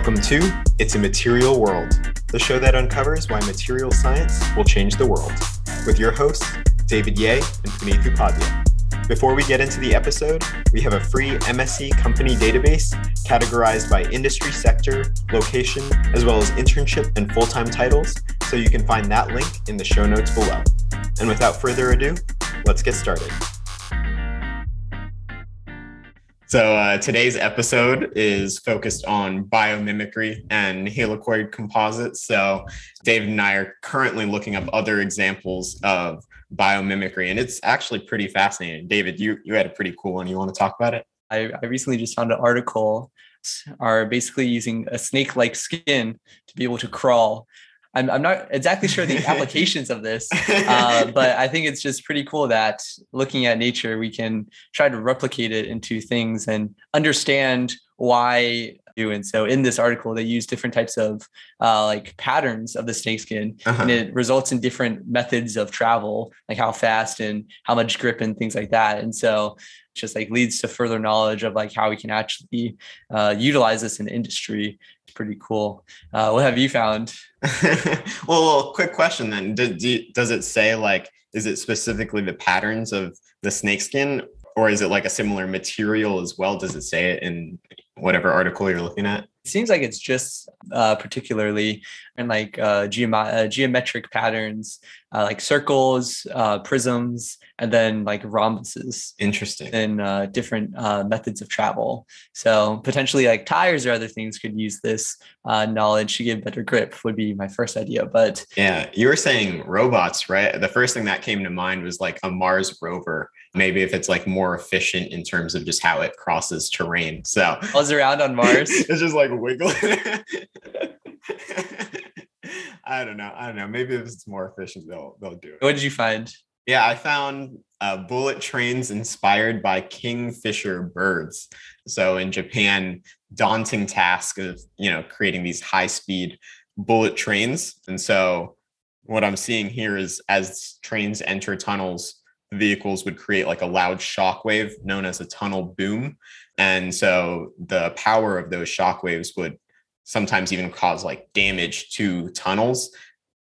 Welcome to It's a Material World, the show that uncovers why material science will change the world, with your hosts, David Ye and Puneet Upadhyay. Before we get into the episode, we have a free MSE company database categorized by industry sector, location, as well as internship and full-time titles, so you can find that link in the show notes below. And without further ado, let's get started. So today's episode is focused on biomimicry and helicoid composites. So David and I are currently looking up other examples of biomimicry, and it's actually pretty fascinating. David, you had a pretty cool one. You want to talk about it? I recently just found an article are basically using a snake-like skin to be able to crawl. I'm not exactly sure the applications of this, but I think it's just pretty cool that looking at nature, we can try to replicate it into things and understand why. And so in this article, they use different types of like patterns of the snakeskin, and it results in different methods of travel, like how fast and how much grip and things like that. And so it just like leads to further knowledge of like how we can actually utilize this in industry. Pretty cool. What have you found? Well, quick question then. Does it say like, is it specifically the patterns of the snakeskin, or is it like a similar material as well? Does it say it in whatever article you're looking at? It seems like it's just particularly in like geometric patterns, like circles, prisms, and then like rhombuses. Interesting. And different methods of travel. So potentially like tires or other things could use this knowledge to give better grip would be my first idea. But yeah, you were saying robots, right? The first thing that came to mind was like a Mars rover. Maybe if it's like more efficient in terms of just how it crosses terrain. So buzz around on Mars. It's just like wiggling. I don't know. Maybe if it's more efficient, they'll do it. What did you find? Yeah, I found bullet trains inspired by Kingfisher birds. So in Japan, daunting task of, you know, creating these high-speed bullet trains. And so what I'm seeing here is as trains enter tunnels, vehicles would create like a loud shockwave known as a tunnel boom. And so the power of those shockwaves would sometimes even cause like damage to tunnels.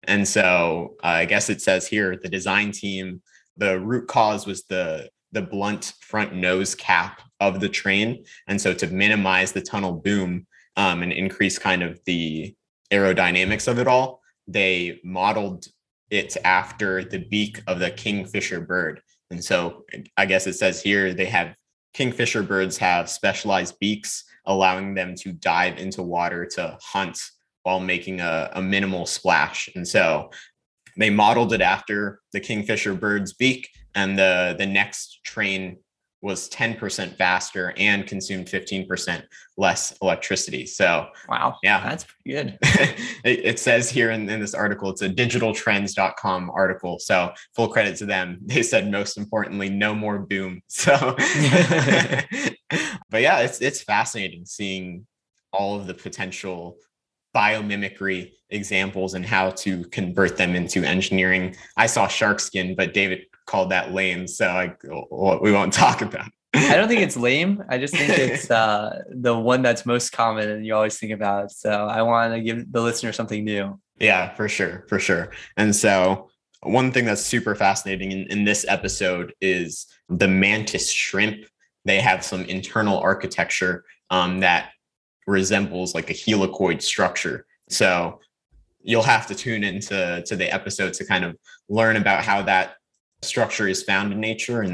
And so I guess it says here, the design team, the root cause was the blunt front nose cap of the train. And so to minimize the tunnel boom and increase kind of the aerodynamics of it all, they modeled it's after the beak of the kingfisher bird. And so I guess it says here they have kingfisher birds have specialized beaks, allowing them to dive into water to hunt while making a minimal splash. And so they modeled it after the kingfisher bird's beak, and the next train was 10% faster and consumed 15% less electricity. So wow, yeah, that's pretty good. It says here in this article, it's a digitaltrends.com article. So full credit to them. They said, most importantly, no more boom. So, but yeah, it's fascinating seeing all of the potential biomimicry examples and how to convert them into engineering. I saw shark skin, but David called that lame, so we won't talk about it. I don't think it's lame. I just think it's the one that's most common and you always think about. So I want to give the listener something new. Yeah, for sure. And so one thing that's super fascinating in this episode is the mantis shrimp. They have some internal architecture that resembles like a helicoid structure. So you'll have to tune into the episode to kind of learn about how that structure is found in nature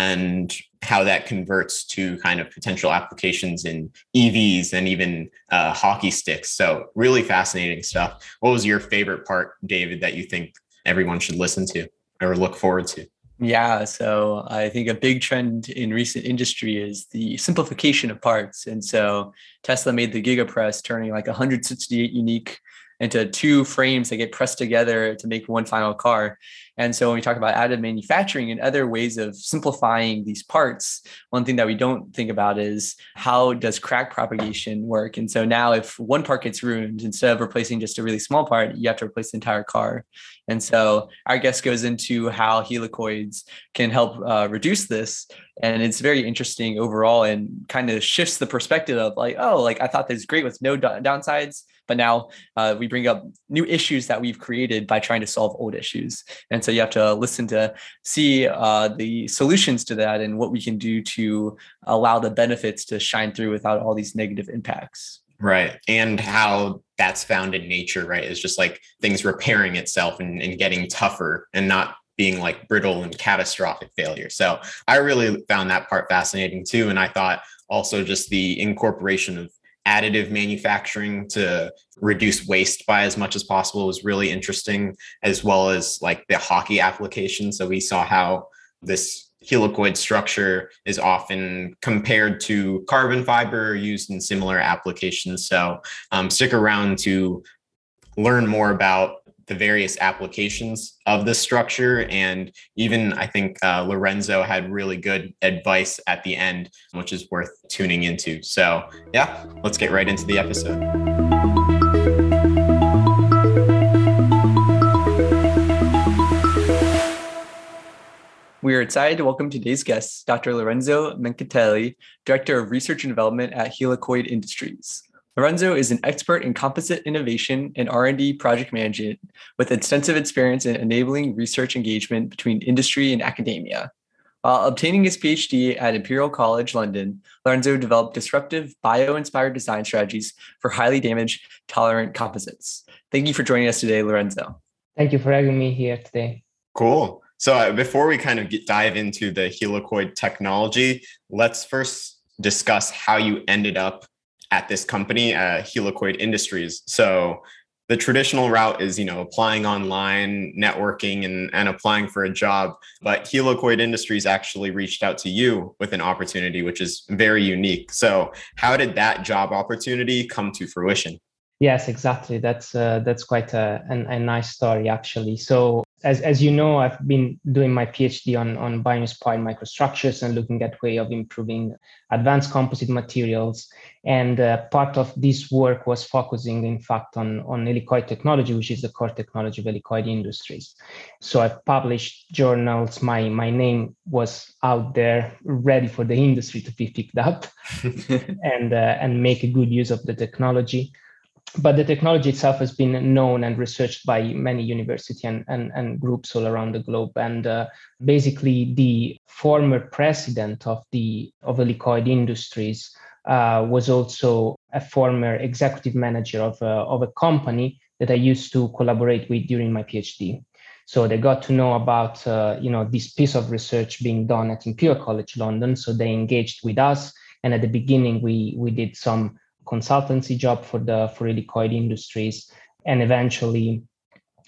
and how that converts to kind of potential applications in EVs and even hockey sticks. So really fascinating stuff. What was your favorite part, David, that you think everyone should listen to or look forward to? Yeah, so I think a big trend in recent industry is the simplification of parts. And so Tesla made the GigaPress, turning like 168 unique into two frames that get pressed together to make one final car. And so when we talk about additive manufacturing and other ways of simplifying these parts, one thing that we don't think about is how does crack propagation work? And so now if one part gets ruined, instead of replacing just a really small part, you have to replace the entire car. And so our guest goes into how helicoids can help reduce this. And it's very interesting overall and kind of shifts the perspective of like, oh, like I thought this was great with no downsides. But now we bring up new issues that we've created by trying to solve old issues. And so you have to listen to see the solutions to that and what we can do to allow the benefits to shine through without all these negative impacts. Right. And how that's found in nature, right? It's just like things repairing itself and getting tougher and not being like brittle and catastrophic failure. So I really found that part fascinating too. And I thought also just the incorporation of additive manufacturing to reduce waste by as much as possible was really interesting, as well as like the hockey application. So we saw how this helicoid structure is often compared to carbon fiber used in similar applications. So stick around to learn more about the various applications of this structure. And even I think Lorenzo had really good advice at the end, which is worth tuning into. So yeah, let's get right into the episode. We are excited to welcome today's guest, Dr. Lorenzo Mencatelli, Director of Research and Development at Helicoid Industries. Lorenzo is an expert in composite innovation and R&D project management with extensive experience in enabling research engagement between industry and academia. While obtaining his PhD at Imperial College London, Lorenzo developed disruptive bio-inspired design strategies for highly damage-tolerant composites. Thank you for joining us today, Lorenzo. Thank you for having me here today. Cool. So before we kind of dive into the helicoid technology, let's first discuss how you ended up at this company, Helicoid Industries. So the traditional route is, you know, applying online, networking, and applying for a job. But Helicoid Industries actually reached out to you with an opportunity, which is very unique. So how did that job opportunity come to fruition? Yes, exactly. That's quite a nice story, actually. So as you know, I've been doing my PhD on bio-inspired microstructures and looking at way of improving advanced composite materials. And part of this work was focusing, in fact, on helicoid technology, which is the core technology of Helicoid Industries. So I've published journals. My name was out there, ready for the industry to be picked up and make a good use of the technology. But the technology itself has been known and researched by many universities and groups all around the globe. And basically, the former president of Helicoid Industries was also a former executive manager of a company that I used to collaborate with during my PhD. So they got to know about this piece of research being done at Imperial College London. So they engaged with us, and at the beginning, we did some consultancy job for Helicoid Industries, and eventually,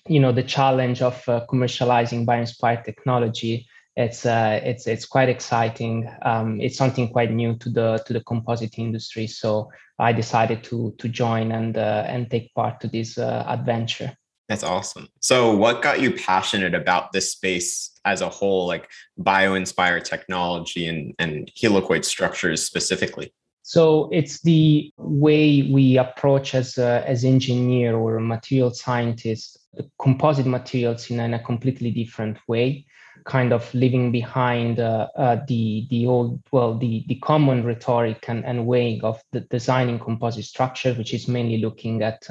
the challenge of commercializing bio-inspired technology. It's quite exciting. It's something quite new to the composite industry. So I decided to join and take part to this adventure. That's awesome. So what got you passionate about this space as a whole, like bio-inspired technology and helicoid structures specifically? So it's the way we approach as engineer or material scientist, composite materials in a completely different way, kind of leaving behind the common rhetoric and way of the designing composite structure, which is mainly looking at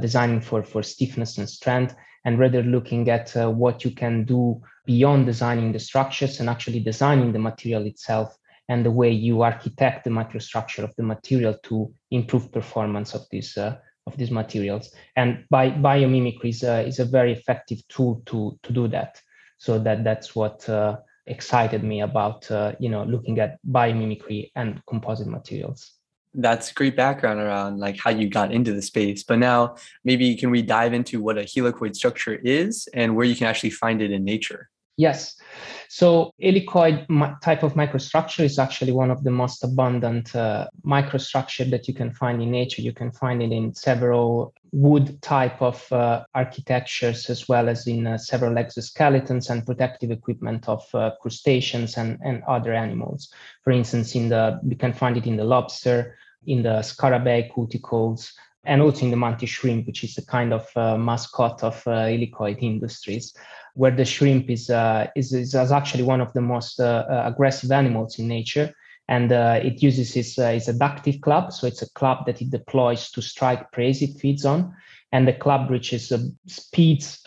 designing for stiffness and strength, and rather looking at what you can do beyond designing the structures and actually designing the material itself, and the way you architect the microstructure of the material to improve performance of these materials. And biomimicry is a very effective tool to do that. So that's what excited me about looking at biomimicry and composite materials. That's great background around like how you got into the space. But now maybe can we dive into what a helicoid structure is and where you can actually find it in nature? Yes. So helicoid type of microstructure is actually one of the most abundant microstructure that you can find in nature. You can find it in several wood type of architectures, as well as in several exoskeletons and protective equipment of crustaceans and other animals. For instance, we can find it in the lobster, in the scarabae cuticles, and also in the mantis shrimp, which is the kind of mascot of Helicoid Industries, where the shrimp is actually one of the most aggressive animals in nature. And it uses its adductive club. So it's a club that it deploys to strike prey it feeds on. And the club reaches speeds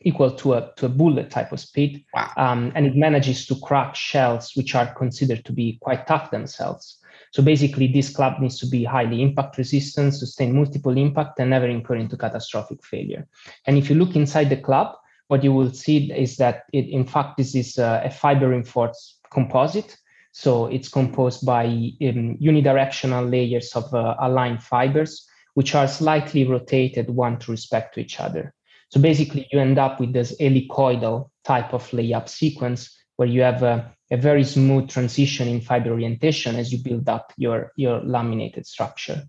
equal to a bullet type of speed. Wow. And it manages to crack shells, which are considered to be quite tough themselves. So basically, this club needs to be highly impact resistant, sustain multiple impact, and never incur into catastrophic failure. And if you look inside the club, what you will see is that it, in fact, this is a fiber reinforced composite. So it's composed by unidirectional layers of aligned fibers, which are slightly rotated one to respect to each other. So basically, you end up with this helicoidal type of layup sequence, where you have a very smooth transition in fiber orientation as you build up your laminated structure.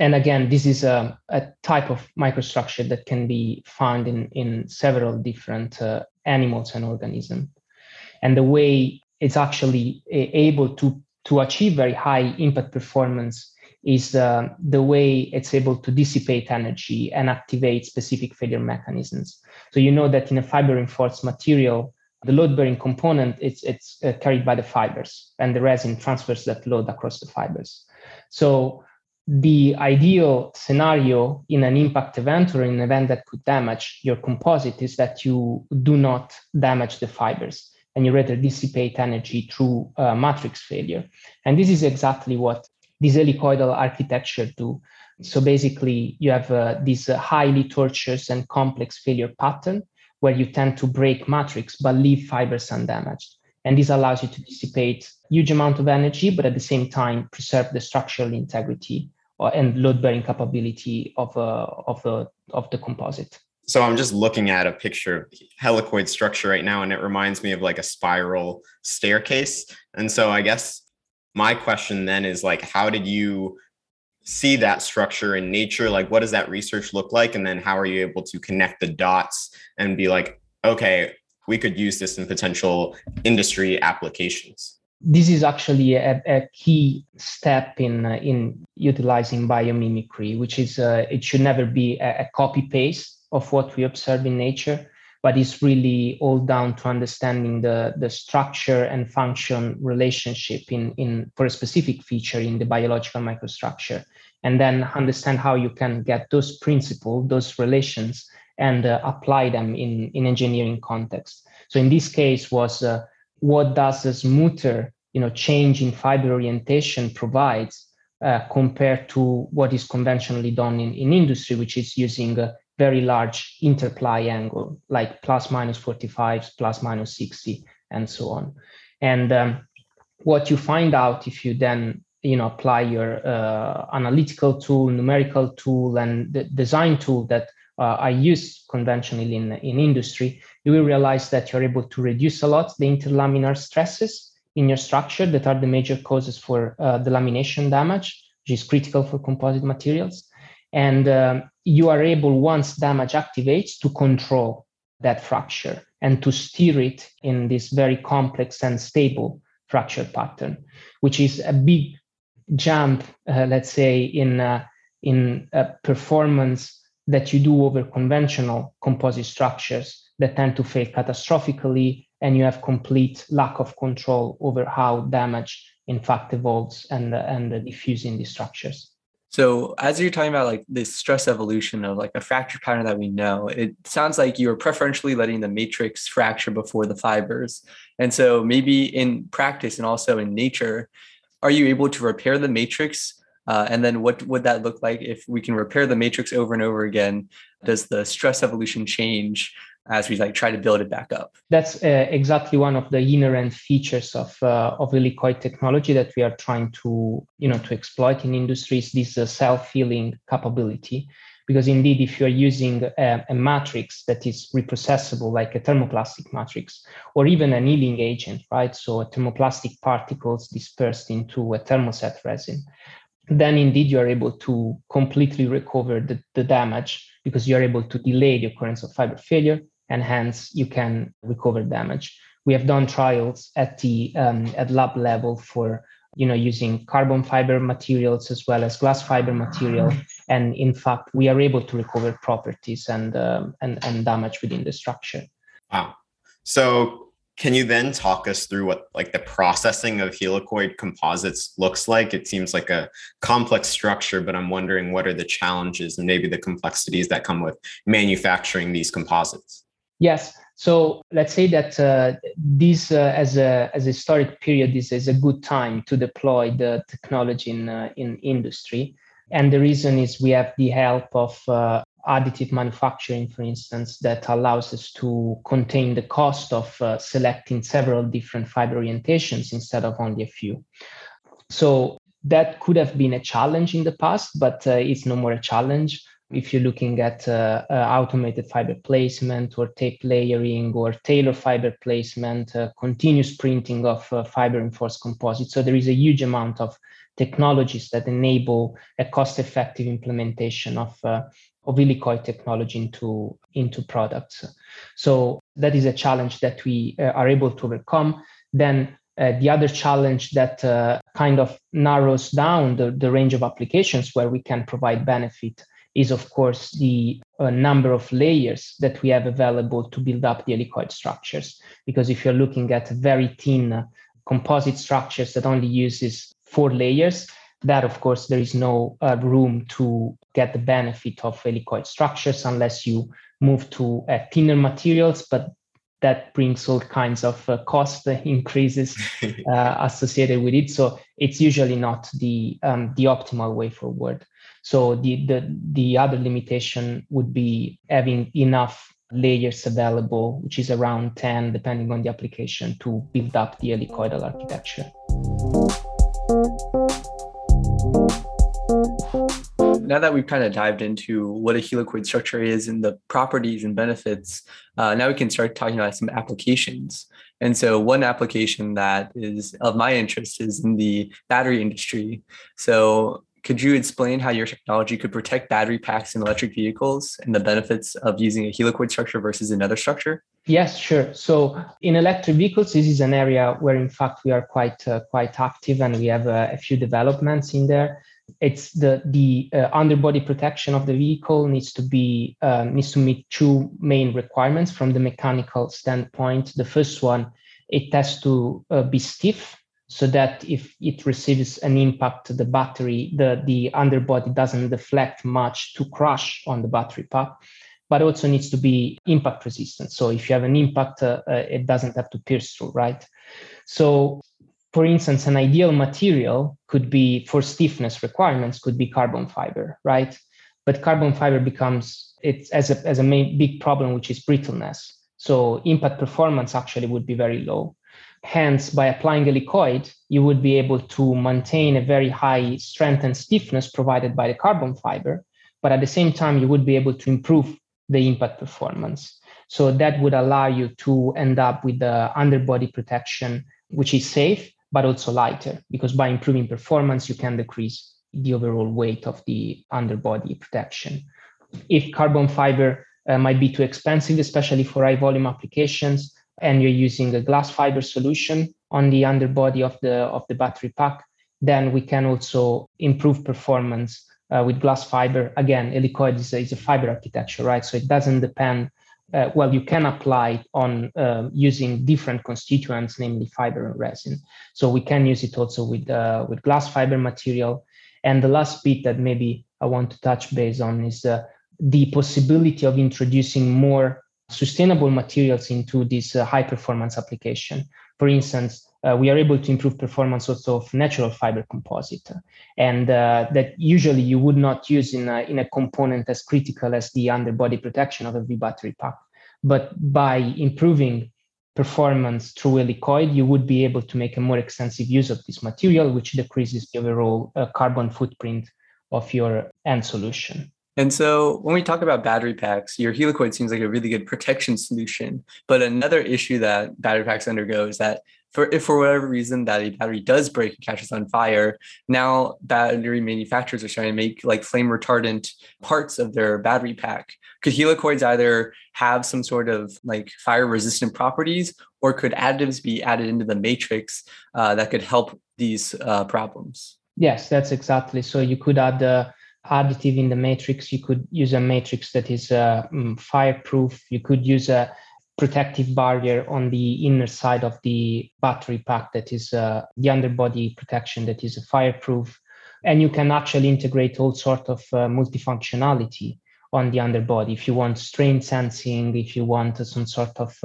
And again, this is a type of microstructure that can be found in several different animals and organisms. And the way it's actually able to achieve very high impact performance is the way it's able to dissipate energy and activate specific failure mechanisms. So you know that in a fiber-reinforced material, the load-bearing component it's carried by the fibers, and the resin transfers that load across the fibers. So the ideal scenario in an impact event or an event that could damage your composite is that you do not damage the fibers, and you rather dissipate energy through matrix failure. And this is exactly what this helicoidal architecture do. So basically, you have this highly tortuous and complex failure pattern where you tend to break matrix but leave fibers undamaged. And this allows you to dissipate huge amount of energy, but at the same time, preserve the structural integrity and load-bearing capability of the composite. So I'm just looking at a picture of helicoid structure right now, and it reminds me of like a spiral staircase. And so I guess my question then is, like, how did you see that structure in nature? Like, what does that research look like? And then how are you able to connect the dots and be like, okay, we could use this in potential industry applications? This is actually a key step in utilizing biomimicry, which is it should never be a copy-paste of what we observe in nature, but it's really all down to understanding the structure and function relationship for a specific feature in the biological microstructure, and then understand how you can get those principles, those relations, and apply them in engineering context. So in this case was what does a smoother change in fiber orientation provides compared to what is conventionally done in industry, which is using very large interply angle, like plus minus 45, plus minus 60, and so on. And what you find out if you then apply your analytical tool, numerical tool, and the design tool that are used conventionally in industry, you will realize that you're able to reduce a lot the interlaminar stresses in your structure that are the major causes for the lamination damage, which is critical for composite materials. And you are able, once damage activates, to control that fracture and to steer it in this very complex and stable fracture pattern, which is a big jump, let's say, in performance that you do over conventional composite structures that tend to fail catastrophically, and you have complete lack of control over how damage, in fact, evolves and diffuses in these structures. So as you're talking about like this stress evolution of like a fracture pattern that we know, it sounds like you're preferentially letting the matrix fracture before the fibers. And so maybe in practice and also in nature, are you able to repair the matrix? And then what would that look like if we can repair the matrix over and over again? Does the stress evolution change as we like try to build it back up? That's exactly one of the inherent features of helicoid technology that we are trying to exploit in industries, this self-healing capability. Because indeed, if you're using a matrix that is reprocessable, like a thermoplastic matrix, or even an healing agent, right? So thermoplastic particles dispersed into a thermoset resin, then indeed you are able to completely recover the damage, because you are able to delay the occurrence of fiber failure, and hence you can recover damage. We have done trials at the at lab level for using carbon fiber materials as well as glass fiber material, and in fact we are able to recover properties and damage within the structure. Wow. So can you then talk us through what like the processing of helicoid composites looks like? It seems like a complex structure, but I'm wondering what are the challenges and maybe the complexities that come with manufacturing these composites? Yes. So let's say that this as a historic period, this is a good time to deploy the technology in industry. And the reason is we have the help of additive manufacturing, for instance, that allows us to contain the cost of selecting several different fiber orientations instead of only a few. So that could have been a challenge in the past, but it's no more a challenge if you're looking at automated fiber placement or tape layering or tailor fiber placement, continuous printing of fiber reinforced composites. So there is a huge amount of technologies that enable a cost-effective implementation of helicoid technology into products. So that is a challenge that we are able to overcome. Then the other challenge that kind of narrows down the range of applications where we can provide benefit is, of course, the number of layers that we have available to build up the helicoid structures. Because if you're looking at very thin composite structures that only uses 4 layers, that, of course, there is no room to get the benefit of helicoid structures unless you move to thinner materials, but that brings all kinds of cost increases associated with it. So it's usually not the optimal way forward. So the other limitation would be having enough layers available, which is around 10, depending on the application, to build up the helicoidal architecture. Now that we've kind of dived into what a helicoid structure is and the properties and benefits, now we can start talking about some applications. And so one application that is of my interest is in the battery industry. So could you explain how your technology could protect battery packs in electric vehicles and the benefits of using a helicoid structure versus another structure? Yes, sure. So in electric vehicles, this is an area where, in fact, we are quite active, and we have a few developments in there. It's the underbody protection of the vehicle needs to meet 2 main requirements from the mechanical standpoint. The first one, it has to be stiff, so that if it receives an impact, the battery, the underbody doesn't deflect much to crash on the battery pack, but also needs to be impact resistant. So if you have an impact, it doesn't have to pierce through, right? So for instance, an ideal material could be, for stiffness requirements, could be carbon fiber, right? But carbon fiber becomes, it's as a main big problem, which is brittleness. So impact performance actually would be very low. Hence, by applying helicoid, you would be able to maintain a very high strength and stiffness provided by the carbon fiber, but at the same time, you would be able to improve the impact performance. So that would allow you to end up with the underbody protection, which is safe, but also lighter, because by improving performance, you can decrease the overall weight of the underbody protection. If carbon fiber might be too expensive, especially for high volume applications, and you're using a glass fiber solution on the underbody of the battery pack, then we can also improve performance with glass fiber. Again, helicoid is a fiber architecture, right? So it doesn't depend, you can apply on using different constituents, namely fiber and resin. So we can use it also with glass fiber material. And the last bit that maybe I want to touch base on is the possibility of introducing more sustainable materials into this high performance application. For instance, we are able to improve performance also of natural fiber composite, and that usually you would not use in a component as critical as the underbody protection of every battery pack. But by improving performance through helicoid, you would be able to make a more extensive use of this material, which decreases the overall carbon footprint of your end solution. And so when we talk about battery packs, your helicoid seems like a really good protection solution. But another issue that battery packs undergo is that if for whatever reason that a battery does break and catches on fire, now battery manufacturers are starting to make like flame retardant parts of their battery pack. Could helicoids either have some sort of like fire resistant properties, or could additives be added into the matrix that could help these problems? Yes, that's exactly. So you could add additive in the matrix. You could use a matrix that is fireproof. You could use a protective barrier on the inner side of the battery pack that is the underbody protection that is fireproof. And you can actually integrate all sorts of multifunctionality on the underbody. If you want strain sensing, if you want some sort of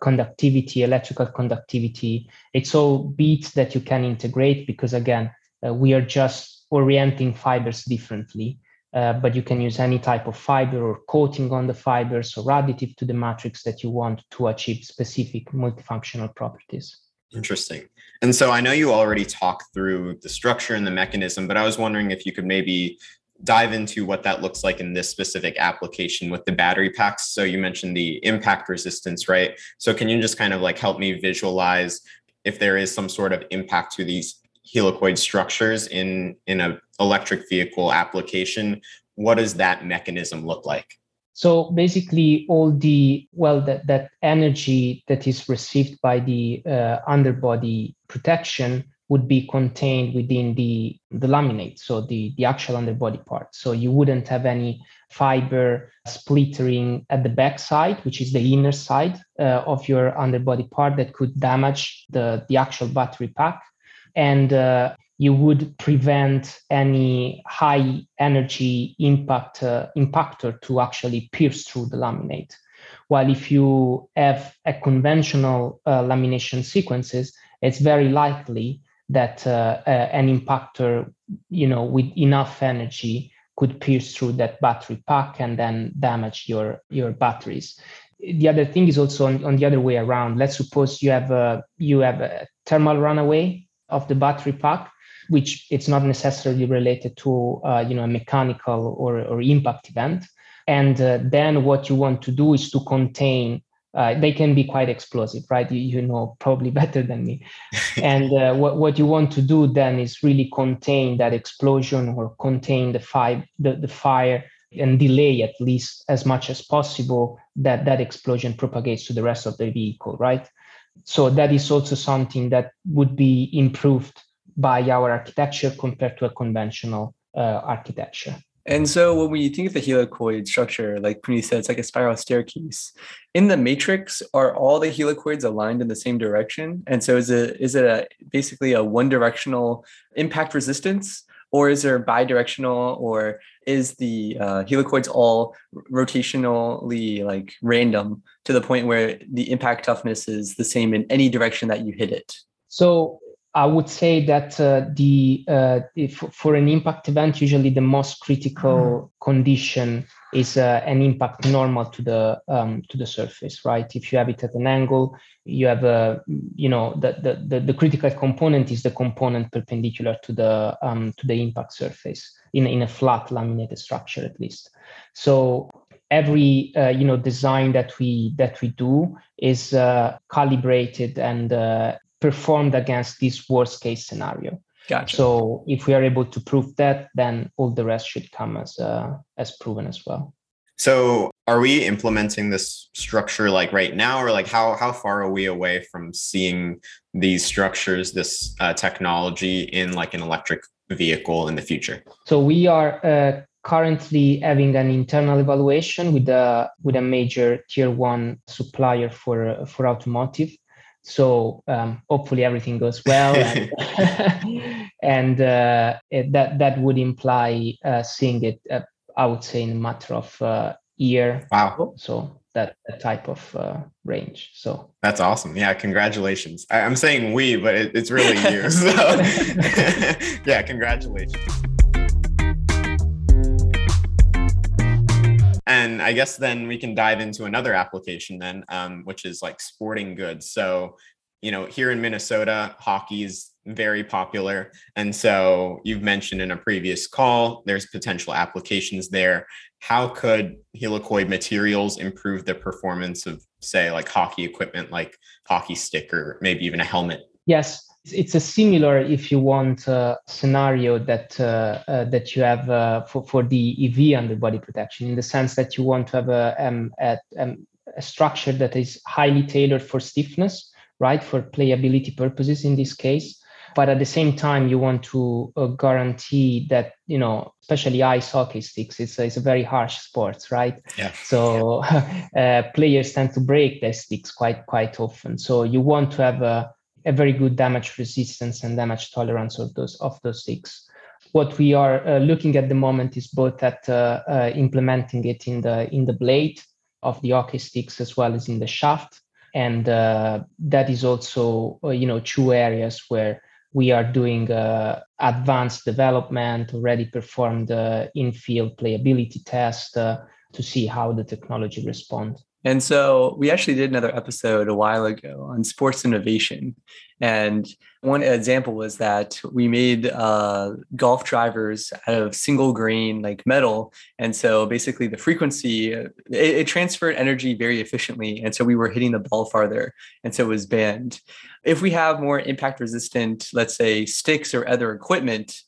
conductivity, electrical conductivity, it's all bits that you can integrate because, again, we are just orienting fibers differently. But you can use any type of fiber or coating on the fibers or additive to the matrix that you want to achieve specific multifunctional properties. Interesting. And so I know you already talked through the structure and the mechanism, but I was wondering if you could maybe dive into what that looks like in this specific application with the battery packs. So you mentioned the impact resistance, right? So can you just kind of like help me visualize if there is some sort of impact to these helicoid structures in an electric vehicle application? What does that mechanism look like? So basically all the, well, that energy that is received by the underbody protection would be contained within the laminate, so the actual underbody part. So you wouldn't have any fiber splintering at the back side, which is the inner side of your underbody part that could damage the actual battery pack. And you would prevent any high energy impact impactor to actually pierce through the laminate. While if you have a conventional lamination sequences, it's very likely that an impactor, with enough energy could pierce through that battery pack and then damage your batteries. The other thing is also on the other way around. Let's suppose you have a thermal runaway of the battery pack, which it's not necessarily related to a mechanical or impact event. And then what you want to do is to contain. They can be quite explosive, right? You know probably better than me. And what you want to do then is really contain that explosion or contain the fire and delay at least as much as possible that explosion propagates to the rest of the vehicle, right? So that is also something that would be improved by our architecture compared to a conventional architecture. And so when we think of the helicoid structure, like Puni said, it's like a spiral staircase. In the matrix, are all the helicoids aligned in the same direction? And so is it basically a one-directional impact resistance, or is there bidirectional, or is the helicoids all rotationally like random to the point where the impact toughness is the same in any direction that you hit it? So I would say that for an impact event, usually the most critical condition is an impact normal to the surface, right? If you have it at an angle, you have the critical component is the component perpendicular to the impact surface in a flat laminated structure at least. So every design that we do is calibrated and performed against this worst case scenario. Gotcha. So if we are able to prove that, then all the rest should come as proven as well. So are we implementing this structure like right now, or like how far are we away from seeing these structures, this technology in like an electric vehicle in the future? So we are currently having an internal evaluation with a major tier one supplier for automotive. So hopefully everything goes well, and that would imply seeing it, I would say, in a matter of year. Wow! So that type of range. So that's awesome. Yeah, congratulations. I'm saying we, but it's really you. So yeah, congratulations. And I guess then we can dive into another application then, which is like sporting goods. So, here in Minnesota, hockey is very popular. And so you've mentioned in a previous call, there's potential applications there. How could helicoid materials improve the performance of say like hockey equipment, like hockey stick or maybe even a helmet? Yes, it's a similar, if you want, scenario that you have for the EV underbody protection, in the sense that you want to have a structure that is highly tailored for stiffness, right, for playability purposes in this case. But at the same time, you want to guarantee that, you know, especially ice hockey sticks, it's a very harsh sport, right? Yeah. So yeah. Players tend to break their sticks quite often. So you want to have a very good damage resistance and damage tolerance of those sticks. What we are looking at the moment is both at implementing it in the blade of the hockey sticks as well as in the shaft. And that is also, you know, two areas where we are doing advanced development, already performed in-field playability test to see how the technology responds. And so we actually did another episode a while ago on sports innovation. And one example was that we made golf drivers out of single grain like metal. And so basically the frequency, it transferred energy very efficiently. And so we were hitting the ball farther. And so it was banned. If we have more impact resistant, let's say sticks or other equipment,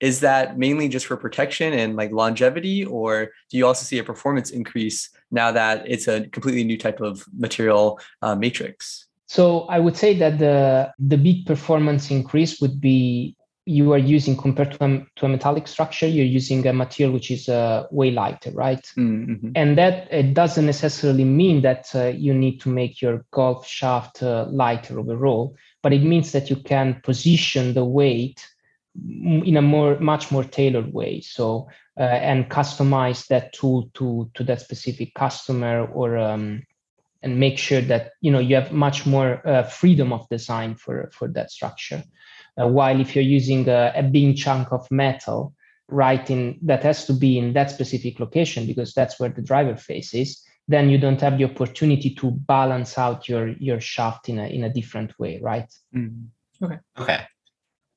is that mainly just for protection and like longevity, or do you also see a performance increase now that it's a completely new type of material matrix? So I would say that the big performance increase would be you are using, compared to a metallic structure, you're using a material which is way lighter, right? Mm-hmm. And that it doesn't necessarily mean that you need to make your golf shaft lighter overall, but it means that you can position the weight in a much more tailored way, so and customize that tool to that specific customer, or and make sure that, you know, you have much more freedom of design for that structure. While if you're using a big chunk of metal, right, in that has to be in that specific location because that's where the driver face is, then you don't have the opportunity to balance out your shaft in a different way, right? Mm-hmm. Okay.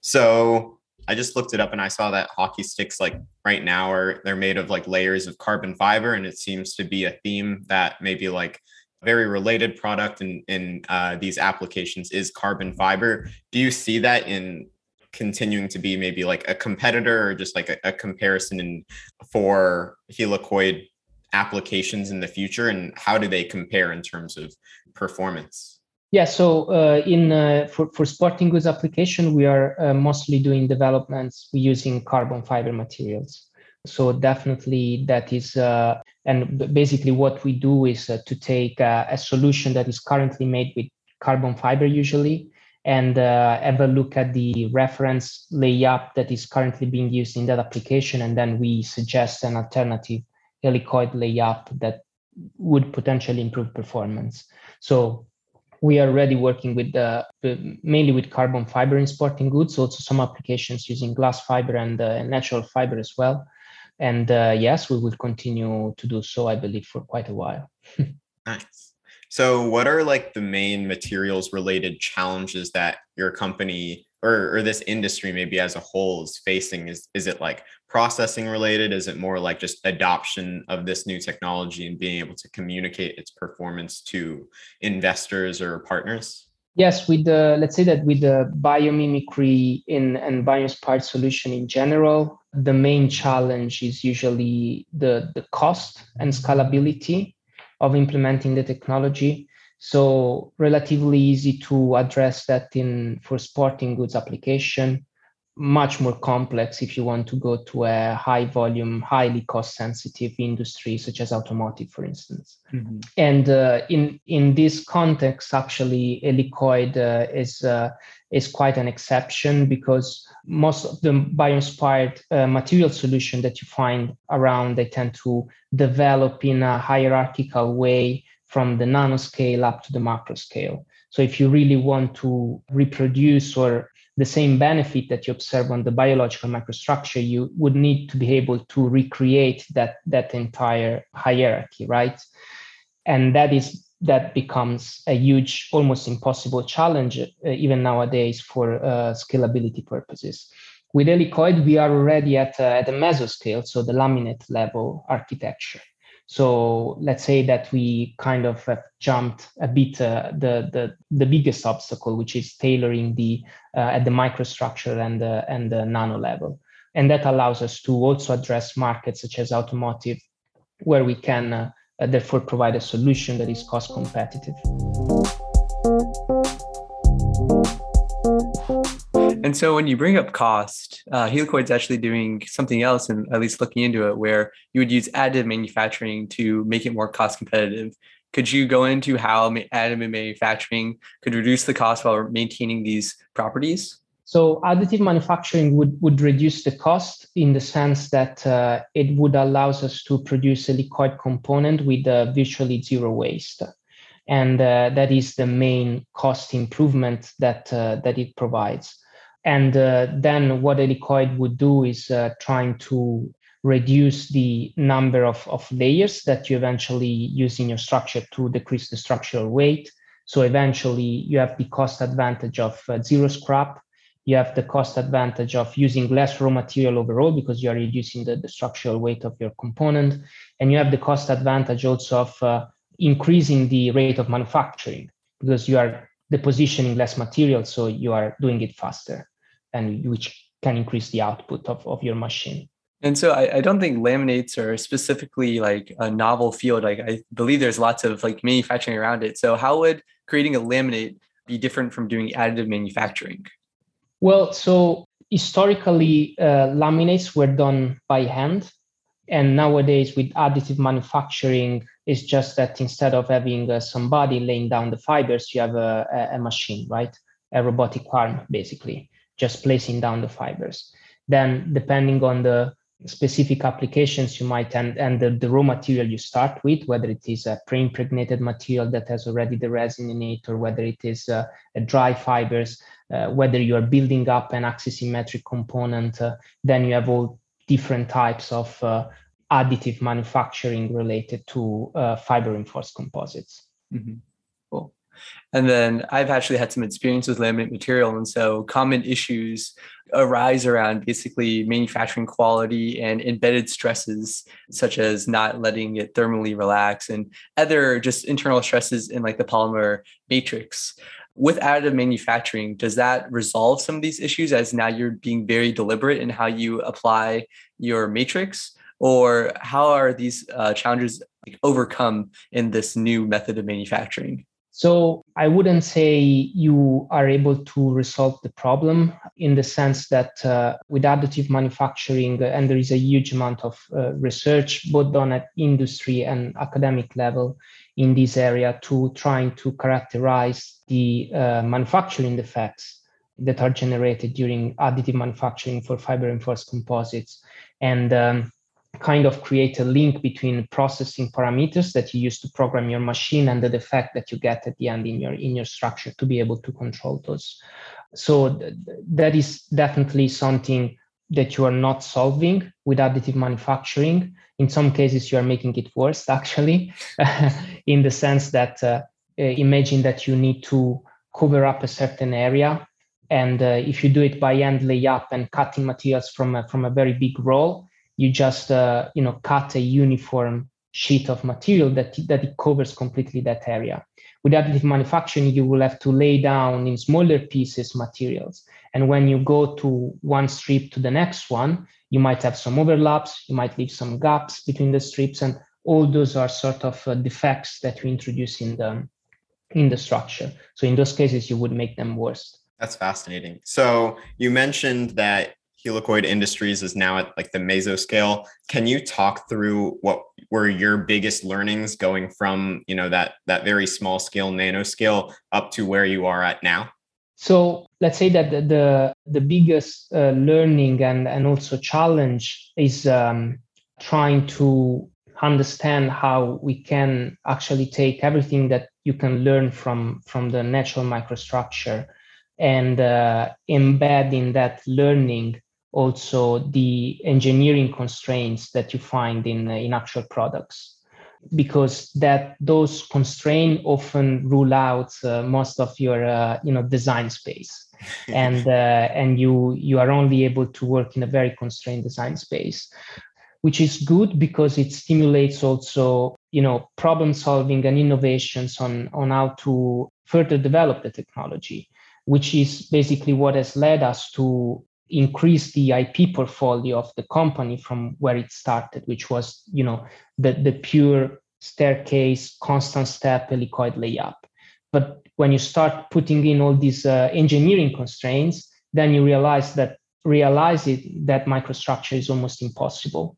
So I just looked it up and I saw that hockey sticks, like right now, they're made of like layers of carbon fiber. And it seems to be a theme that maybe like very related product in these applications is carbon fiber. Do you see that in continuing to be maybe like a competitor, or just like a comparison for helicoid applications in the future? And how do they compare in terms of performance? Yeah, so for sporting goods application, we are mostly doing developments using carbon fiber materials. So definitely that is, and basically what we do is to take a solution that is currently made with carbon fiber usually, and have a look at the reference layup that is currently being used in that application. And then we suggest an alternative helicoid layup that would potentially improve performance. So we are already working with mainly with carbon fiber in sporting goods, also some applications using glass fiber and natural fiber as well. And yes, we will continue to do so, I believe, for quite a while. Nice. So what are like the main materials related challenges that your company or this industry maybe as a whole is facing? Is it like processing related? Is it more like just adoption of this new technology and being able to communicate its performance to investors or partners? Yes, with let's say that with the biomimicry and bio-inspired solution in general, the main challenge is usually the cost and scalability of implementing the technology. So relatively easy to address that for sporting goods application, much more complex if you want to go to a high volume, highly cost sensitive industry such as automotive, for instance. Mm-hmm. And in this context, actually, helicoid is quite an exception, because most of the bio-inspired material solution that you find around, they tend to develop in a hierarchical way from the nanoscale up to the macro scale. So if you really want to reproduce or the same benefit that you observe on the biological microstructure, you would need to be able to recreate that entire hierarchy, right? And that becomes a huge, almost impossible challenge, even nowadays, for scalability purposes. With helicoid, we are already at the mesoscale, so the laminate level architecture. So let's say that we kind of have jumped a bit the biggest obstacle, which is tailoring the at the microstructure and the nano level. And that allows us to also address markets such as automotive, where we can therefore provide a solution that is cost competitive. And so when you bring up cost, Helicoid's actually doing something else, and at least looking into it, where you would use additive manufacturing to make it more cost competitive. Could you go into how additive manufacturing could reduce the cost while maintaining these properties? So additive manufacturing would reduce the cost in the sense that it would allow us to produce a helicoid component with virtually zero waste. And that is the main cost improvement that that it provides. And then what helicoid would do is trying to reduce the number of layers that you eventually use in your structure to decrease the structural weight. So eventually you have the cost advantage of zero scrap. You have the cost advantage of using less raw material overall because you are reducing the structural weight of your component. And you have the cost advantage also of increasing the rate of manufacturing because you are depositioning less material, so you are doing it faster, and which can increase the output of your machine. And so I don't think laminates are specifically like a novel field. Like I believe there's lots of like manufacturing around it. So how would creating a laminate be different from doing additive manufacturing? Well, so historically, laminates were done by hand. And nowadays with additive manufacturing, it's just that instead of having somebody laying down the fibers, you have a machine, right? A robotic arm, basically, just placing down the fibers. Then depending on the specific applications you might, and the raw material you start with, whether it is a pre-impregnated material that has already the resin in it, or whether it is a dry fibers, whether you are building up an axisymmetric component, then you have all different types of additive manufacturing related to fiber reinforced composites. Mm-hmm. Cool. And then I've actually had some experience with laminate material. And so common issues arise around basically manufacturing quality and embedded stresses, such as not letting it thermally relax and other just internal stresses in like the polymer matrix. With additive manufacturing, does that resolve some of these issues as now you're being very deliberate in how you apply your matrix? Or how are these challenges overcome in this new method of manufacturing? So I wouldn't say you are able to resolve the problem in the sense that with additive manufacturing, and there is a huge amount of research both done at industry and academic level in this area to trying to characterize the manufacturing defects that are generated during additive manufacturing for fiber reinforced composites, and kind of create a link between processing parameters that you use to program your machine and the defect that you get at the end in your structure to be able to control those. So that is definitely something that you are not solving with additive manufacturing. In some cases, you are making it worse, actually, in the sense that imagine that you need to cover up a certain area. And if you do it by hand layup and cutting materials from a very big roll, you just cut a uniform sheet of material that it covers completely that area. With additive manufacturing, you will have to lay down in smaller pieces materials. And when you go to one strip to the next one, you might have some overlaps, you might leave some gaps between the strips, and all those are sort of defects that we introduce in the structure. So in those cases, you would make them worse. That's fascinating. So you mentioned that Helicoid Industries is now at like the mesoscale. Can you talk through what were your biggest learnings going from, that very small scale, nanoscale up to where you are at now? So let's say that the biggest learning and also challenge is trying to understand how we can actually take everything that you can learn from the natural microstructure and embed in that learning also the engineering constraints that you find in actual products, because those constraints often rule out most of your design space, and you are only able to work in a very constrained design space. which is good because it stimulates also, you know, problem solving and innovations on how to further develop the technology, which is basically what has led us to increase the IP portfolio of the company from where it started, which was, you know, the pure staircase, constant step, helicoid layup. But when you start putting in all these engineering constraints, then you realize that microstructure is almost impossible.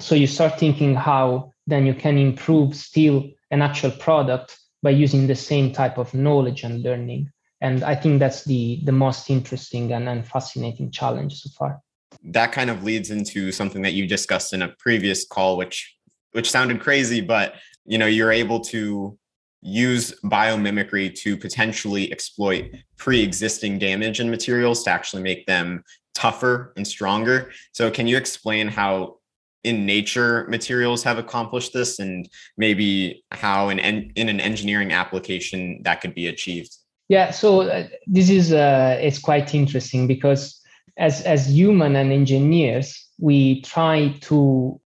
So you start thinking how then you can improve still an actual product by using the same type of knowledge and learning. And I think that's the most interesting and fascinating challenge so far. That kind of leads into something that you discussed in a previous call, which sounded crazy, but you know, you're able to use biomimicry to potentially exploit pre-existing damage in materials to actually make them tougher and stronger. So can you explain how in nature materials have accomplished this, and maybe how in an engineering application that could be achieved? Yeah, so this is it's quite interesting because as human and engineers, we tend to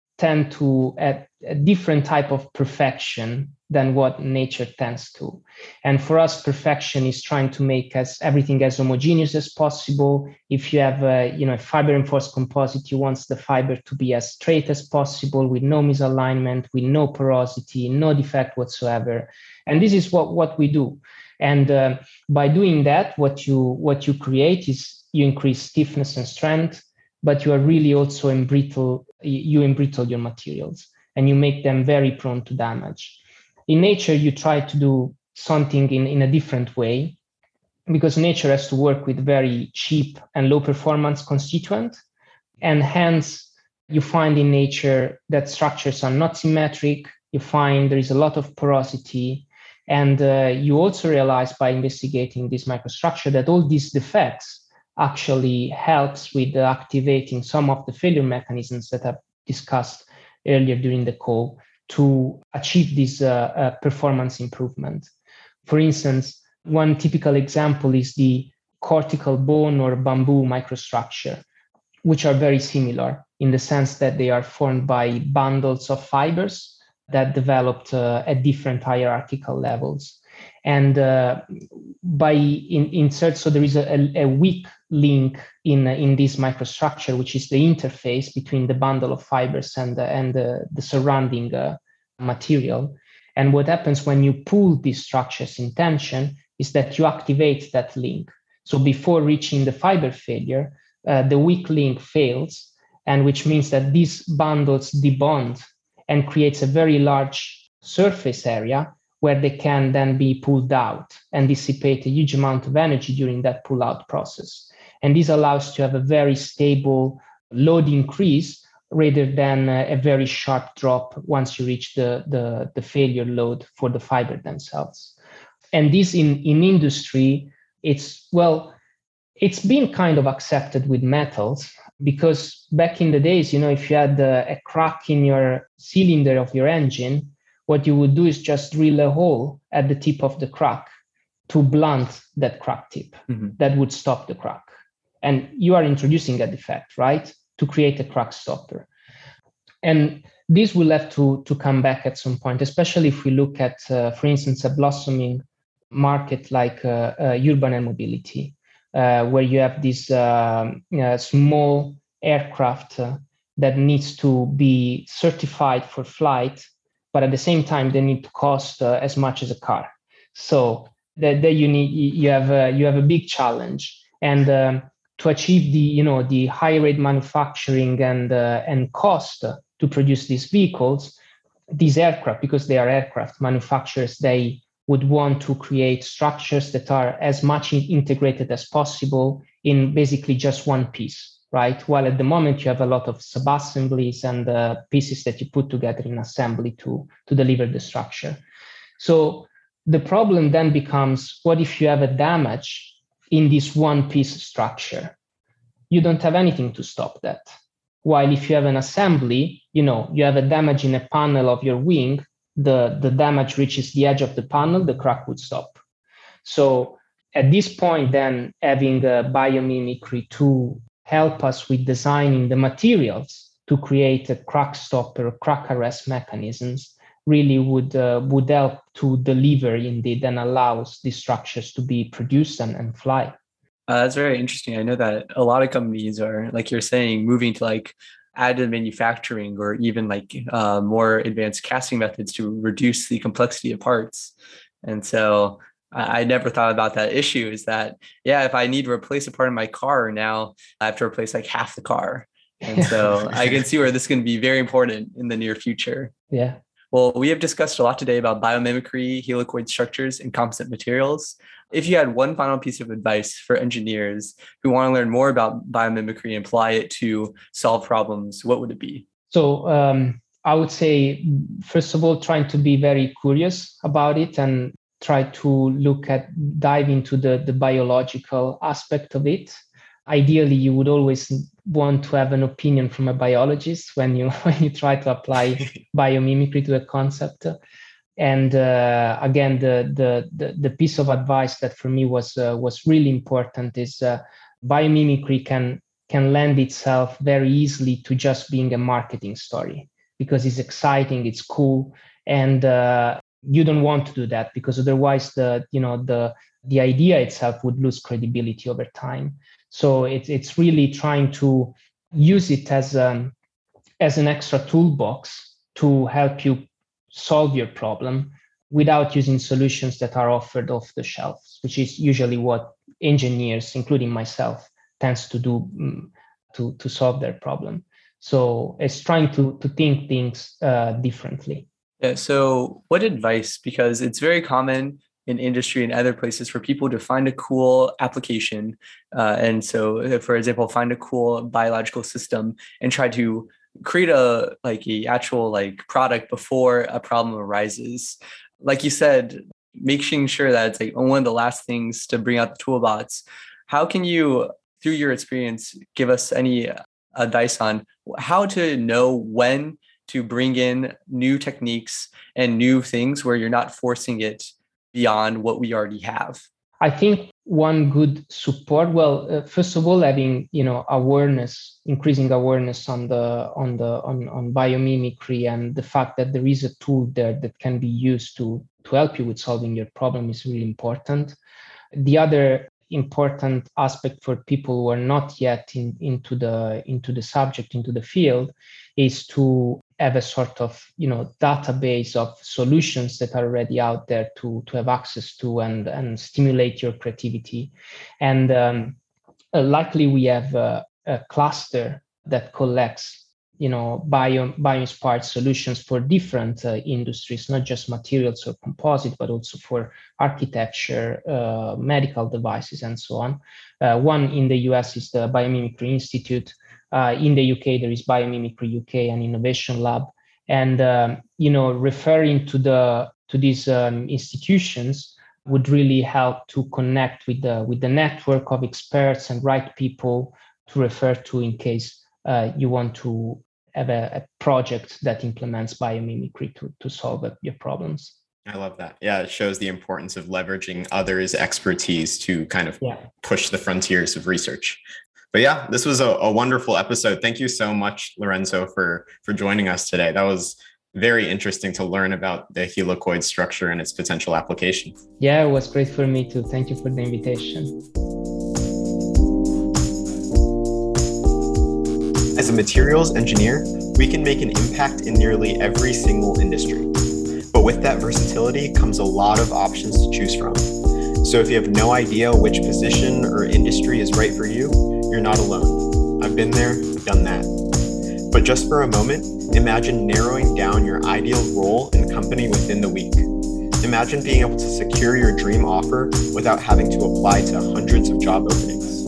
at a different type of perfection than what nature tends to. And for us, perfection is trying to make everything as homogeneous as possible. If you have a fiber reinforced composite, you want the fiber to be as straight as possible with no misalignment, with no porosity, no defect whatsoever. And this is what we do. And by doing that, what you create is you increase stiffness and strength, but you are really also embrittle your materials and you make them very prone to damage. In nature, you try to do something in a different way because nature has to work with very cheap and low performance constituents. And hence, you find in nature that structures are not symmetric. You find there is a lot of porosity. And you also realize by investigating this microstructure that all these defects actually helps with activating some of the failure mechanisms that I've discussed earlier during the call to achieve this performance improvement. For instance, one typical example is the cortical bone or bamboo microstructure, which are very similar in the sense that they are formed by bundles of fibers that developed at different hierarchical levels. And so there is a weak link in this microstructure, which is the interface between the bundle of fibers and the surrounding material. And what happens when you pull these structures in tension is that you activate that link. So before reaching the fiber failure, the weak link fails, and which means that these bundles debond and creates a very large surface area where they can then be pulled out and dissipate a huge amount of energy during that pull-out process. And this allows to have a very stable load increase rather than a very sharp drop once you reach the failure load for the fiber themselves. And this in industry, it's been kind of accepted with metals because back in the days, you know, if you had a crack in your cylinder of your engine, what you would do is just drill a hole at the tip of the crack to blunt that crack tip. Mm-hmm. That would stop the crack. And you are introducing a defect, right? To create a crack stopper. And this will have to come back at some point, especially if we look at, for instance, a blossoming market like urban air mobility. Where you have this small aircraft that needs to be certified for flight, but at the same time they need to cost as much as a car. So that you have a big challenge, and to achieve the high rate manufacturing and cost to produce these vehicles, these aircraft, because they are aircraft manufacturers, they would want to create structures that are as much integrated as possible in basically just one piece, right? While at the moment you have a lot of sub-assemblies and pieces that you put together in assembly to deliver the structure. So the problem then becomes, what if you have a damage in this one piece structure? You don't have anything to stop that. While if you have an assembly, you know, you have a damage in a panel of your wing, the damage reaches the edge of the panel, the crack would stop. So at this point, then having biomimicry to help us with designing the materials to create a crack stopper, crack arrest mechanisms, really would help to deliver indeed and allows these structures to be produced and fly. That's very interesting. I know that a lot of companies are, like you're saying, moving to like additive manufacturing or even like more advanced casting methods to reduce the complexity of parts. And so I never thought about that issue is that, yeah, if I need to replace a part of my car now, I have to replace like half the car. And so I can see where this can be very important in the near future. Yeah. Well, we have discussed a lot today about biomimicry, helicoid structures, and composite materials. If you had one final piece of advice for engineers who want to learn more about biomimicry and apply it to solve problems, what would it be? So I would say, first of all, trying to be very curious about it and try to dive into the biological aspect of it. Ideally, you would always want to have an opinion from a biologist when you try to apply biomimicry to a concept. And again, the piece of advice that for me was really important is biomimicry can lend itself very easily to just being a marketing story because it's exciting, it's cool, and you don't want to do that because otherwise the idea itself would lose credibility over time. So it's really trying to use it as an extra toolbox to help you solve your problem without using solutions that are offered off the shelves, which is usually what engineers, including myself, tends to do to solve their problem. So it's trying to think things differently. Yeah. So what advice? Because it's very common in industry and other places for people to find a cool application. And so, for example, find a cool biological system and try to create an actual product before a problem arises. Like you said, making sure that it's like one of the last things to bring out the toolbox. How can you, through your experience, give us any advice on how to know when to bring in new techniques and new things where you're not forcing it beyond what we already have? I think one good support, first of all, having increasing awareness on biomimicry and the fact that there is a tool there that can be used to help you with solving your problem is really important. The other important aspect for people who are not yet into the subject, into the field, is to have a sort of database of solutions that are already out there to have access to and stimulate your creativity. And luckily we have a cluster that collects bio-inspired solutions for different industries, not just materials or composite, but also for architecture, medical devices, and so on. One in the US is the Biomimicry Institute. In the UK, there is Biomimicry UK, an innovation lab. And, referring to these institutions would really help to connect with the network of experts and right people to refer to in case you want to have a project that implements biomimicry to solve your problems. I love that. Yeah, it shows the importance of leveraging others' expertise to kind of push the frontiers of research. But yeah, this was a wonderful episode. Thank you so much, Lorenzo, for joining us today. That was very interesting to learn about the helicoid structure and its potential application. Yeah, it was great for me too. Thank you for the invitation. As a materials engineer, we can make an impact in nearly every single industry. But with that versatility comes a lot of options to choose from. So if you have no idea which position or industry is right for you, you're not alone. I've been there, done that. But just for a moment, imagine narrowing down your ideal role and company within the week. Imagine being able to secure your dream offer without having to apply to hundreds of job openings.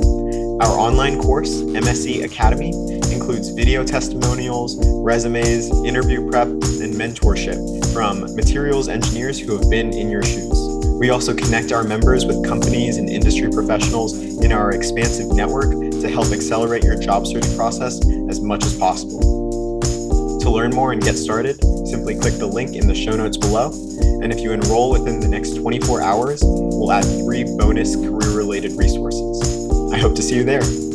Our online course, MSE Academy, includes video testimonials, resumes, interview prep, and mentorship from materials engineers who have been in your shoes. We also connect our members with companies and industry professionals in our expansive network to help accelerate your job search process as much as possible. To learn more and get started, simply click the link in the show notes below. And if you enroll within the next 24 hours, we'll add 3 bonus career-related resources. I hope to see you there.